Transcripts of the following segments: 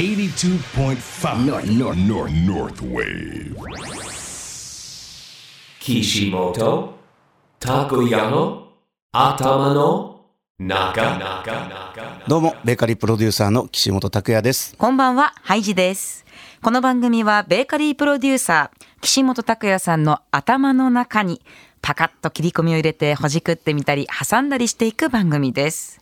82.5 North Wave 岸本たこやの頭の中。どうもベーカリープロデューサーの岸本拓也です。こんばんは、ハイジです。この番組はベーカリープロデューサー岸本拓也さんの頭の中にパカッと切り込みを入れてほじくってみたり挟んだりしていく番組です。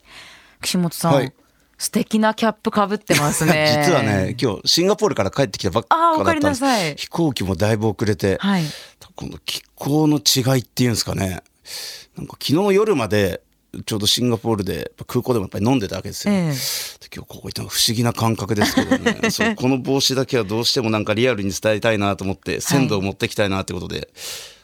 岸本さん、はい素敵なキャップ被ってますね。実はね、今日シンガポールから帰ってきたばっかだったんです。あ、おかえりなさい。飛行機もだいぶ遅れて、はい、この気候の違いっていうんですかね。なんか昨日夜までちょうどシンガポールで空港でもやっぱり飲んでたわけですよ、今日ここ行ったの不思議な感覚ですけどねそうこの帽子だけはどうしてもなんかリアルに伝えたいなと思って鮮度を持ってきたいなってことで、はい、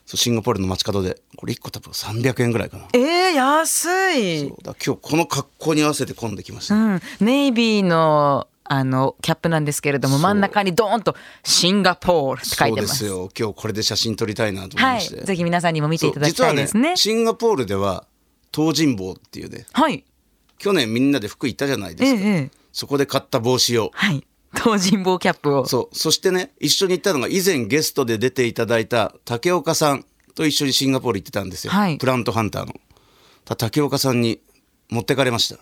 シンガポールの街角でこれ1個多分300円ぐらいかな。安い。そうだ、今日この格好に合わせて混んできました、ネイビーのあのキャップなんですけれども、真ん中にドーンとシンガポールって書いてます。そうですよ、今日これで写真撮りたいなと思いまして、はい、ぜひ皆さんにも見ていただきたいですね。実はね、シンガポールでは東尋坊っていうね、はい、去年みんなで服行ったじゃないですか、そこで買った帽子を、はい東尋坊キャップを、そしてね、一緒に行ったのが以前ゲストで出ていただいた竹岡さんと一緒にシンガポール行ってたんですよ、はい、プラントハンターの竹岡さんに持ってかれました。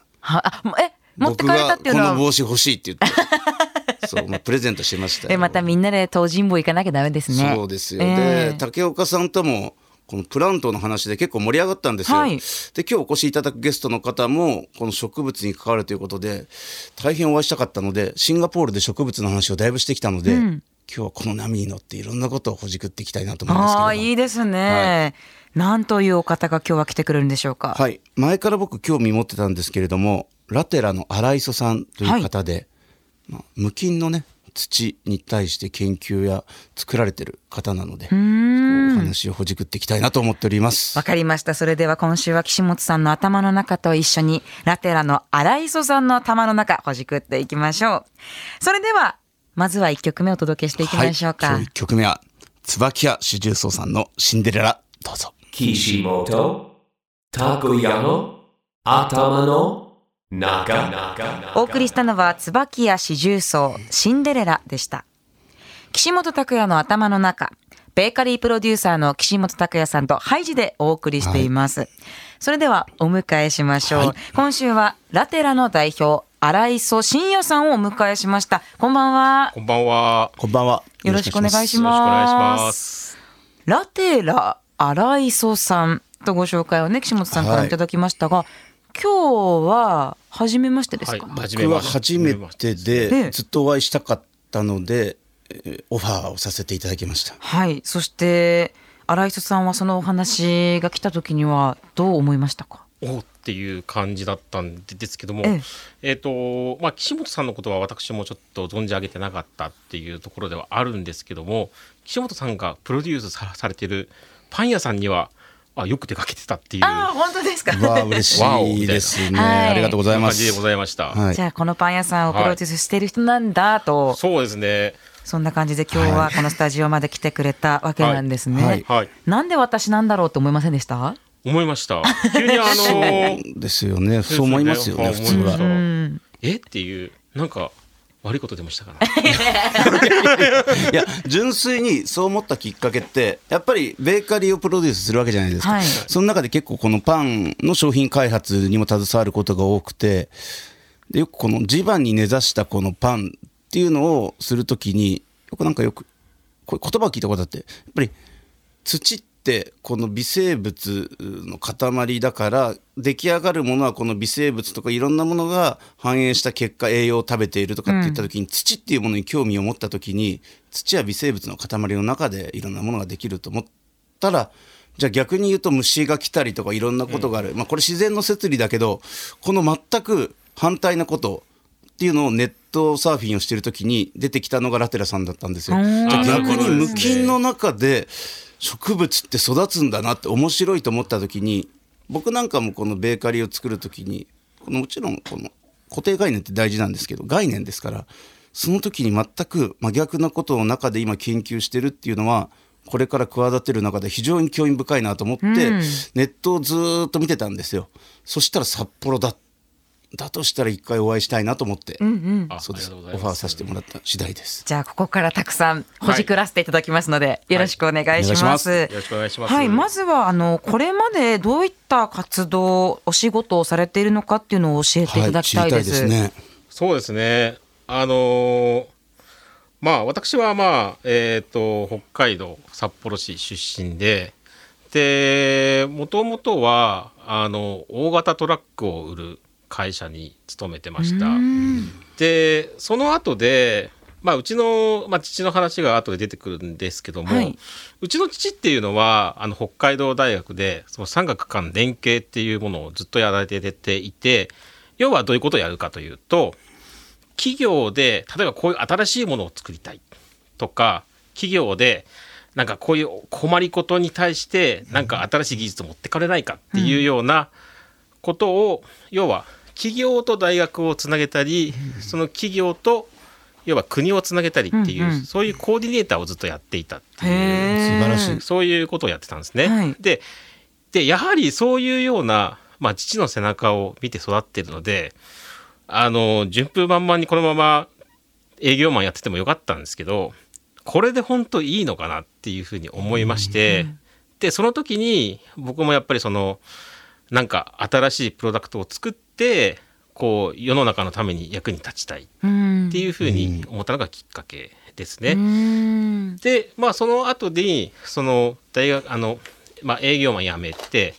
持ってかれたっていうのは僕がこの帽子欲しいって言ってそう、プレゼントしましたよ。またみんなで東尋坊行かなきゃダメですね。そうですよ、で竹岡さんともこのプラントの話で結構盛り上がったんですよ、はい、で今日お越しいただくゲストの方もこの植物に関わるということで大変お会いしたかったので、シンガポールで植物の話をだいぶしてきたので、今日はこの波に乗っていろんなことをほじくっていきたいなと思いますけど。あ、いいですね、はい、なんというお方が今日は来てくれるんでしょうか。はい、前から僕興味持ってたんですけれども、ラテラの荒磯さんという方で、無菌のね土に対して研究や作られてる方なので、お話をほじくっていきたいなと思っております。わかりました。それでは今週は岸本さんの頭の中と一緒にラテラの荒磯さんの頭の中ほじくっていきましょう。それではまずは1曲目をお届けしていきましょうか、はい、今日1曲目は椿屋四重奏さんのシンデレラ、どうぞ。岸本拓也の頭の中。お送りしたのは椿屋四重奏シンデレラでした。岸本拓也の頭の中、ベーカリープロデューサーの岸本拓也さんとハイジでお送りしています、それではお迎えしましょう、今週はラテラの代表荒磯真也さんをお迎えしました。こんばんは。こんばんは。こんばんは。よろしくお願いします。ラテラ荒磯さんとご紹介をね岸本さんからいただきましたが、今日は初めましてですか。僕は初めてでずっとお会いしたかったのでオファーをさせていただきました。はい、そして荒磯さんはそのお話が来た時にはどう思いましたか。おっていう感じだったんですけども、岸本さんのことは私もちょっと存じ上げてなかったっていうところではあるんですけども、岸本さんがプロデュースされているパン屋さんにはよく出かけてたっていう。本当ですか。嬉しいですね、ありがとうございます。じゃあこのパン屋さんをプロデュースしてる人なんだと、そうですね、そんな感じで今日はこのスタジオまで来てくれたわけなんですね、なんで私なんだろうと思いませんでした。思いました。急にですよね、そう思いますよね、普通は、っていう、なんか悪いことでもしたかな。いや純粋にそう思ったきっかけってやっぱりベーカリーをプロデュースするわけじゃないですか、その中で結構このパンの商品開発にも携わることが多くて、でよくこの地盤に根ざしたこのパンっていうのをするときによくこういう言葉を聞いたことあって、やっぱり土ってこの微生物の塊だから出来上がるものはこの微生物とかいろんなものが反映した結果栄養を食べているとかっていった時に、土っていうものに興味を持った時に土は微生物の塊の中でいろんなものができると思ったら、じゃあ逆に言うと虫が来たりとかいろんなことがある、これ自然の摂理だけど、この全く反対なことっていうのをネットサーフィンをしている時に出てきたのがラテラさんだったんですよ。じゃあ逆に無菌の中で植物って育つんだなって面白いと思った時に、僕なんかもこのベーカリーを作るときにもちろんこの固定概念って大事なんですけど、概念ですから、その時に全く真逆なことの中で今研究してるっていうのはこれから企てる中で非常に興味深いなと思って、ネットをずっと見てたんですよ。そしたら札幌だだとしたら一回お会いしたいなと思って、うんうん、そうです、オファーさせてもらった次第です。じゃあここからたくさんほじくらせていただきますので、はい、よろしくお願いします。よろしくお願いします。はい、まずはこれまでどういった活動、お仕事をされているのかっていうのを教えていただきたいです。はい、知りたいですね。そうですね、私は、北海道札幌市出身で、もともとは大型トラックを売る会社に勤めてました。でその後で、うちの、父の話が後で出てくるんですけども、はい、うちの父っていうのは北海道大学でその産学官連携っていうものをずっとやられていて、要はどういうことをやるかというと、企業で例えばこういう新しいものを作りたいとか、企業でなんかこういう困りことに対してなんか新しい技術を持ってかれないかっていうようなことを、要は企業と大学をつなげたり、その企業と要は国をつなげたりっていう、そういうコーディネーターをずっとやっていたっていう、素晴らしい、そういうことをやってたんですね。はい、でやはりそういうような、父の背中を見て育ってるので、順風満々にこのまま営業マンやっててもよかったんですけど、これで本当いいのかなっていうふうに思いまして、でその時に僕もやっぱりそのなんか新しいプロダクトを作ってこう世の中のために役に立ちたいっていうふうに思ったのがきっかけですね。で、その後にその大学営業マン辞めて、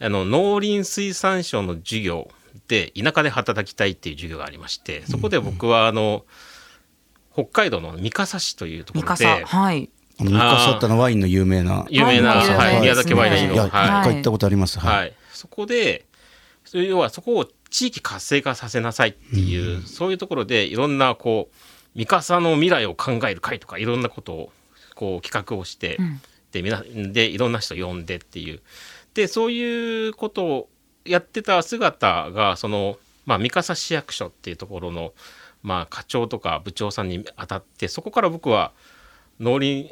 農林水産省の授業で田舎で働きたいっていう授業がありまして、そこで僕は北海道の三笠市というところで、三笠ってのワインの有名な、はい、宮崎ワインの、行ったことあります。そこで要はそこを地域活性化させなさいっていう、そういうところでいろんなこう三笠の未来を考える会とかいろんなことをこう企画をして、でいろんな人呼んでっていう、でそういうことをやってた姿がその、三笠市役所っていうところの、課長とか部長さんに当たって、そこから僕は農林、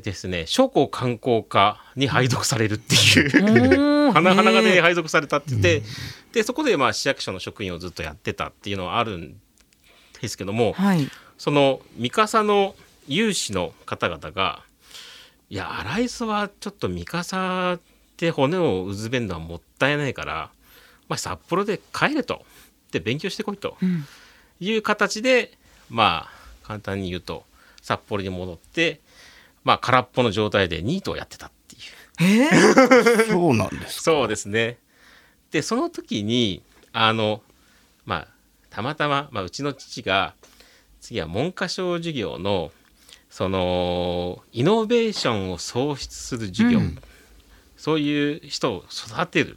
ですね、商工観光課に配属されるっていう花がね配属されたって言って、でそこで市役所の職員をずっとやってたっていうのはあるんですけども、その三笠の有志の方々が、いや荒磯はちょっと三笠で骨をうずべるのはもったいないから、札幌で帰れと、で勉強してこいという形で、簡単に言うと札幌に戻って、空っぽの状態でニートをやってたっていう。そうなんですか。そうですね。でその時にたまたま、うちの父が次は文科省授業のそのイノベーションを創出する授業、そういう人を育てるっ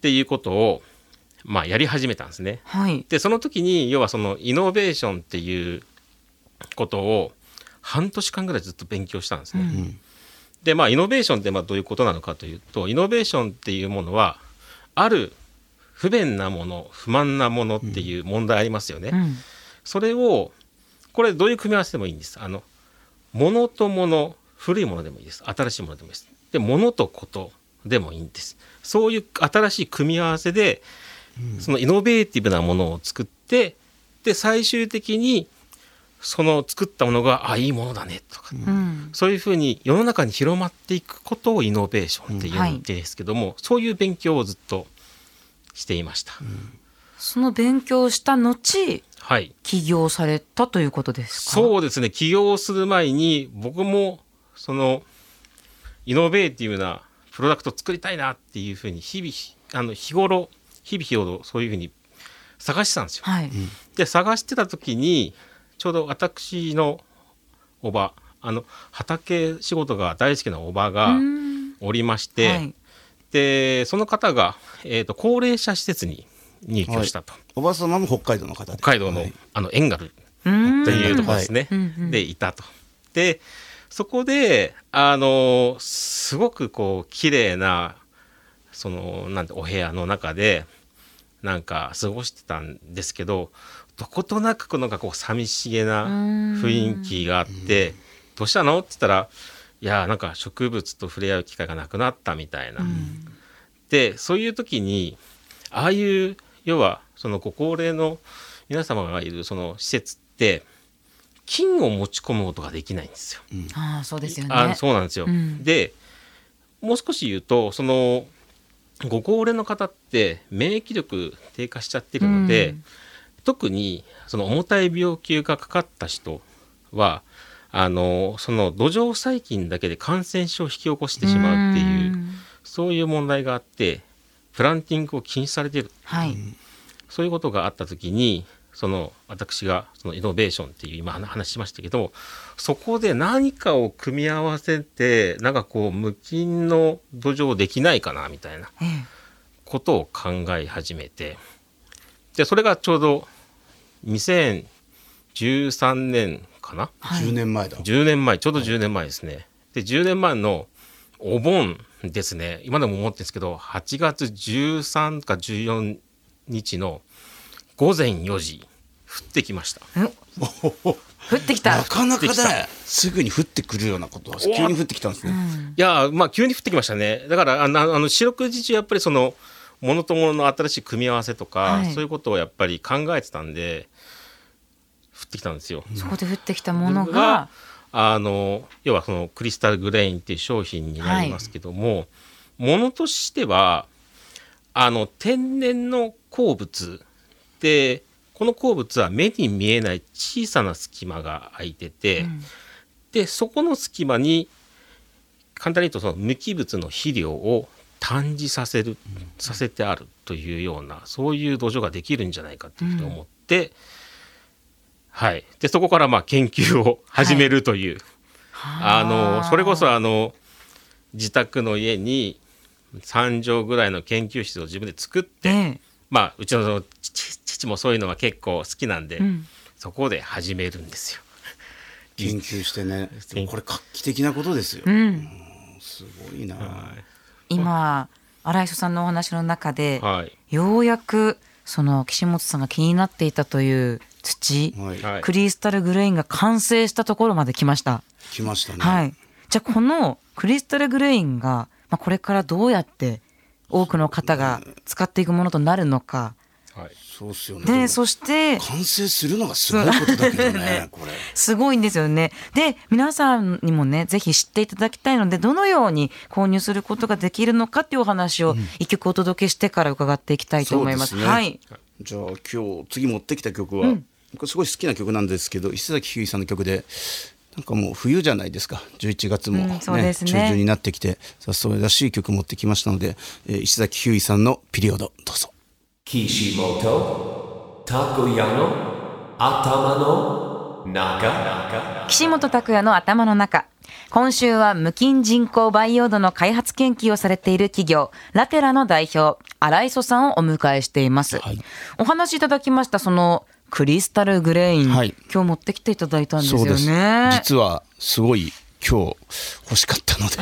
ていうことを、やり始めたんですね。でその時に要はそのイノベーションっていうことを半年間ぐらいずっと勉強したんですね。でイノベーションってどういうことなのかというと、イノベーションっていうものはある不便なもの、不満なものっていう問題ありますよね。それをこれどういう組み合わせでもいいんです。物と物、古いものでもいいです、新しいものでもいいです、で物とことでもいいんです。そういう新しい組み合わせで、そのイノベーティブなものを作って、で最終的にその作ったものがいいものだねとか、そういうふうに世の中に広まっていくことをイノベーションって言うんですけども、そういう勉強をずっとしていました。その勉強した後、起業されたということですか。そうですね、起業する前に僕もそのイノベーティブなプロダクトを作りたいなっていうふうに日々そういうふうに探してたんですよ。で探してた時にちょうど私のおば、畑仕事が大好きなおばがおりまして、でその方が、高齢者施設に入居したと。おば様も北海道の方で、北海道の、エンガルというところですね、でいたと。でそこですごくこう綺麗なそのお部屋の中でなんか過ごしてたんですけど、どことなくなんかこう寂しげな雰囲気があって、どうしたのって言ったら、いやなんか植物と触れ合う機会がなくなったみたいな。でそういう時にああいう要はそのご高齢の皆様がいるその施設って菌を持ち込むことができないんですよ、うん、ああそうですよね。あそうなんですよ、うん、でもう少し言うとそのご高齢の方って免疫力低下しちゃってるので、うん、特にその重たい病気がかかった人はその土壌細菌だけで感染症を引き起こしてしまうっていう、うん、そういう問題があってプランティングを禁止されている、はい、そういうことがあった時にその私がそのイノベーションっていう今話しましたけどそこで何かを組み合わせてなんかこう無菌の土壌できないかなみたいなことを考え始めてでそれがちょうど2013年かな、はい、10年前だ10年前、ちょうど10年前ですね。で10年前のお盆ですね今でも思ってるんですけど8月13か14日の午前4時降ってきました。降ってきた。なかなかだね。すぐに降ってくるようなことは急に降ってきたんですね。うん、いやまあ急に降ってきましたね。だから四六時中やっぱりそのものとものの新しい組み合わせとか、はい、そういうことをやっぱり考えてたんで降ってきたんですよ。そこで降ってきたものが要はそのクリスタルグレインっていう商品になりますけども、はい、ものとしては天然の鉱物でこの鉱物は目に見えない小さな隙間が空いてて、うん、でそこの隙間に簡単に言うとその無機物の肥料を単じさせる、うん、させてあるというようなそういう土壌ができるんじゃないかというふうに思って、うんはい、でそこからまあ研究を始めるという、はい、それこそ自宅の家に3畳ぐらいの研究室を自分で作って、まあ、うちの父もそういうのが結構好きなんで、うん、そこで始めるんですよ。研究してねこれ画期的なことですよ、うん、すごいな、はい、今荒磯さんのお話の中で、はい、ようやくその岸本さんが気になっていたという土、はい、クリスタルグレインが完成したところまで来ました来ましたね、はい、じゃあこのクリスタルグレインが、まあ、これからどうやって多くの方が使っていくものとなるのか、はい、そうですよね。で、そして完成するのがすごいことだけど ねこれすごいんですよね。で皆さんにもねぜひ知っていただきたいのでどのように購入することができるのかっていうお話を一曲お届けしてから伺っていきたいと思います、うんそうですねはい、じゃあ今日次持ってきた曲は、うん、すごい好きな曲なんですけど石崎ひゅーいさんの曲でなんかもう冬じゃないですか11月も、ねうんそうですね、中旬になってきてそれらしい曲持ってきましたので、石崎ひゅーいさんのピリオドどうぞ。岸本拓也の頭の中。岸本拓也の頭の中。今週は無菌人工培養土の開発研究をされている企業ラテラの代表荒磯さんをお迎えしています、はい、お話しいただきましたそのクリスタルグレイン、はい、今日持ってきていただいたんですよね。そうです実はすごい今日欲しかったので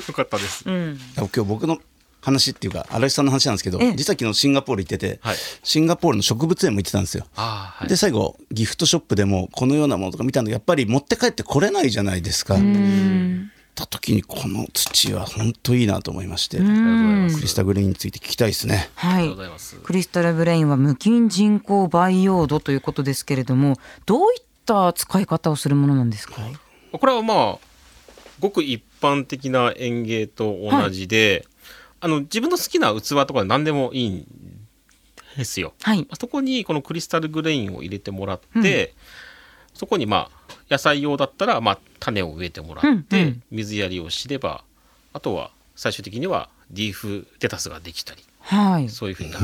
よかったです、うん、今日僕の話っていうか荒井さんの話なんですけど実は昨日シンガポール行ってて、はい、シンガポールの植物園も行ってたんですよ、はい、で最後ギフトショップでもこのようなものとか見たんだけどやっぱり持って帰ってこれないじゃないですか。うんた時にこの土は本当いいなと思いましてクリスタルグレインについて聞きたいですね、はい、クリスタルグレインは無菌人工培養土ということですけれどもどういった使い方をするものなんですか。はい、これはまあごく一般的な園芸と同じで、はい自分の好きな器とか何でもいいんですよ、はい、そこにこのクリスタルグレインを入れてもらって、うん、そこにまあ野菜用だったらまあ種を植えてもらって、うんうん、水やりをすればあとは最終的にはリーフレタスができたり、はい、そういう風にな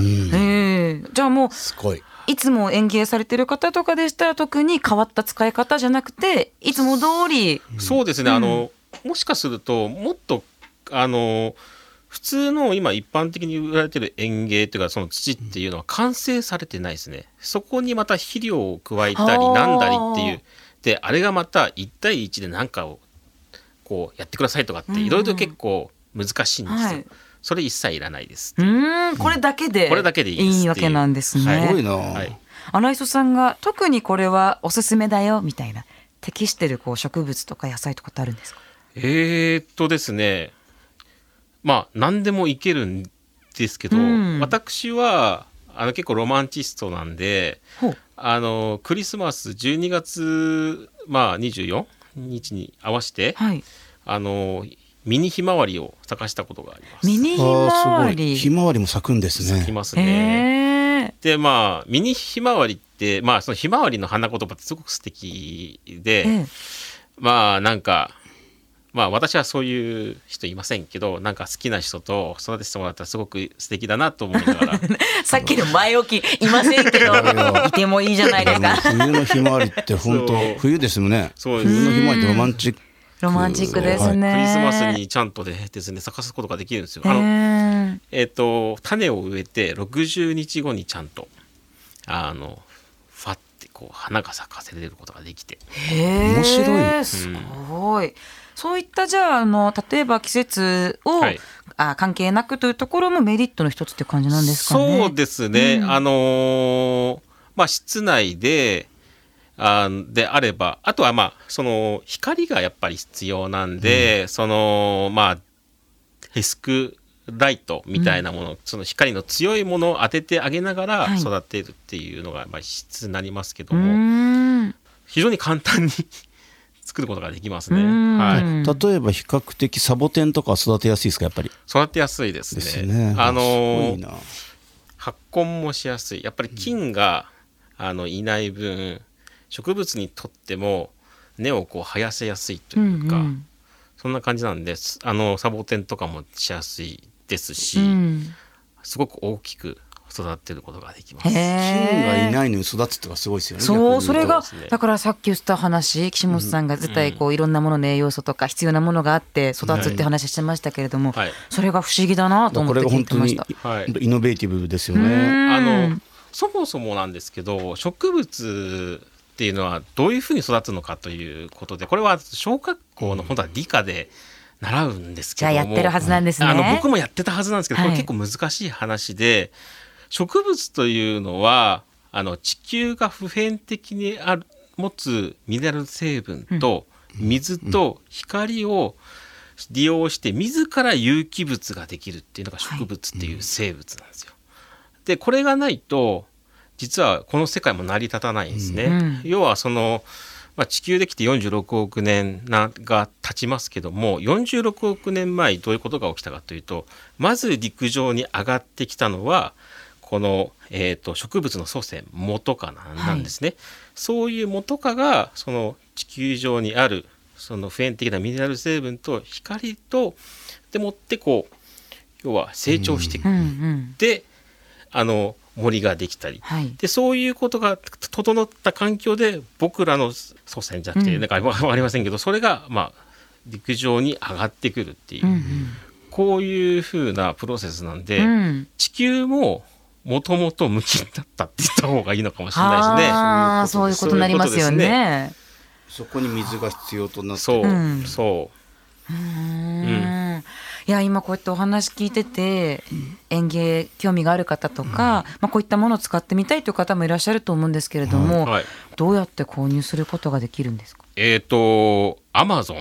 る、じゃあもうすごいいつも園芸されてる方とかでしたら特に変わった使い方じゃなくていつも通り、うん、そうですね、うん、もしかするともっと普通の今一般的に売られてる園芸というかその土っていうのは完成されてないですね。そこにまた肥料を加えたりなんだりっていうであれがまた1対1で何かをこうやってくださいとかっていろいろ結構難しいんですよ、うんはい、それ一切いらないですこれだけでいいわけなんですね、はい、すごいな、はい、荒磯さんが特にこれはおすすめだよみたいな適してるこう植物とか野菜とかってあるんですか。ですねまあ何でもいけるんですけど、うん、私は結構ロマンチストなんで、クリスマス12月、24日に合わせて、はい、ミニひまわりを咲かしたことがあります。ミニひまわり、すごい。ひまわりも咲くんですね。咲きますね。で、ミニひまわりって、そのひまわりの花言葉ってすごく素敵で、私はそういう人いませんけど、なんか好きな人と育ててもらったらすごく素敵だなと思いながらさっきの前置きいませんけどいてもいいじゃないですか。冬のひまわりって本当冬ですよね。そうです。冬のひまわりってロマンチックですね、クリスマスにちゃんとですね、咲かすことができるんですよ。種を植えて60日後にちゃんとファってこう花が咲かせれることができて、面白い。すごい、そういったじゃあ、例えば季節を、関係なくというところもメリットの一つって感じなんですかね。そうですね、室内であれば、あとはその光がやっぱり必要なんで、そのデスクライトみたいなもの、その光の強いものを当ててあげながら育てるっていうのが必須になりますけども、非常に簡単に作ることができますね。例えば比較的サボテンとか育てやすいですか。やっぱり育てやすいですね。発根もしやすい。やっぱり菌が、いない分、植物にとっても根をこう生やせやすいというか、そんな感じなんで、サボテンとかもしやすいですし、すごく大きく育てることができます。菌がいないのに育つとかすごいですよね。そう、それがだからさっき言った話、岸本さんが絶対こういろんなものの栄養素とか必要なものがあって育つって話してましたけれども、それが不思議だなと思って聞いてました。これが本当にイノベーティブですよね。そもそもなんですけど、植物っていうのはどういうふうに育つのかということで、これは小学校の本当は理科で習うんですけども、じゃあやってるはずなんですね。僕もやってたはずなんですけど、これ結構難しい話で、植物というのは地球が普遍的に持つミネラル成分と水と光を利用して自ら有機物ができるっていうのが植物っていう生物なんですよ。で、これがないと実はこの世界も成り立たないんですね。要はその、地球できて46億年が経ちますけども、46億年前どういうことが起きたかというと、まず陸上に上がってきたのはこの、植物の祖先モトカなんですね。そういうモトカがその地球上にあるその普遍的なミネラル成分と光とでもってこう要は成長していく、で森ができたり、でそういうことが整った環境で僕らの祖先じゃなくて、ありませんけど、それが陸上に上がってくるっていう、こういうふうなプロセスなんで、地球ももともと無菌だったって言った方がいいのかもしれないですね。あ、そういうことになりますよね。そこに水が必要となって、いや今こうやってお話聞いてて、園芸興味がある方とか、こういったものを使ってみたいという方もいらっしゃると思うんですけれども、どうやって購入することができるんですか。Amazon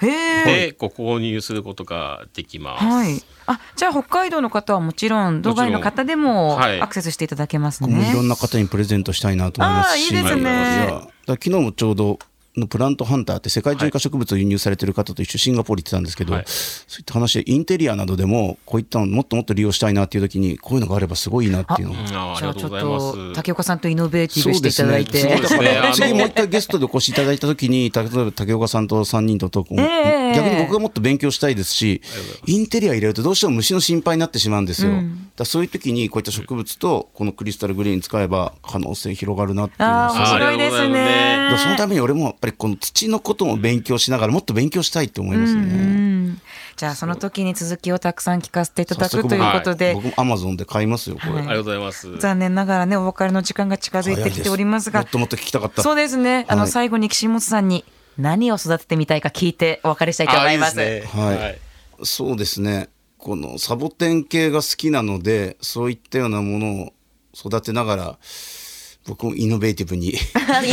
でご購入することができます。じゃあ北海道の方はもちろん道外の方でもアクセスしていただけますね。いろんな方にプレゼントしたいなと思いますし、いいですね。昨日もちょうどプラントハンターって世界中から植物を輸入されてる方と一緒にシンガポール行ってたんですけど、そういった話でインテリアなどでもこういったのもっともっと利用したいなっていう時にこういうのがあればすごいなっていうのを、じゃあちょっと竹岡さんとイノベーティブしていただいて、次もう一回ゲストでお越しいただいた時に例えば竹岡さんと3人と逆に僕がもっと勉強したいですし、インテリア入れるとどうしても虫の心配になってしまうんですよ。だそういう時にこういった植物とこのクリスタルグリーン使えば可能性広がるなっていうのが面白いですね。そのために俺もこの土のことも勉強しながらもっと勉強したいと思いますね。じゃあその時に続きをたくさん聞かせていただくということで、僕も Amazon で買いますよこれ。ありがとうございます。残念ながらね、お別れの時間が近づいてきておりますが、もっともっと聞きたかった。そうですね、最後に岸本さんに何を育ててみたいか聞いてお別れしたいと思います。そうですね、このサボテン系が好きなので、そういったようなものを育てながら僕もイノベーティブにいい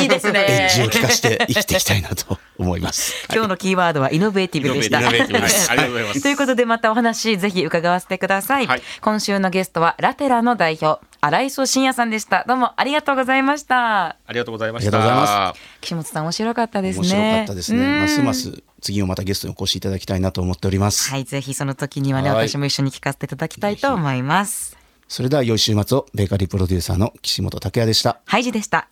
ですね、エッジを利かして生きていきたいなと思います今日のキーワードはイノベーティブでした。ということでまたお話ぜひ伺わせてください。今週のゲストはラテラの代表荒磯真也さんでした。どうもありがとうございました。ありがとうございました。岸本さん面白かったですね。面白かったですね。ますます次もまたゲストにお越しいただきたいなと思っております。はい、ぜひその時にはね、私も一緒に聞かせていただきたいと思います。それでは良い週末を。ベーカリープロデューサーの岸本拓也でした。ハイジでした。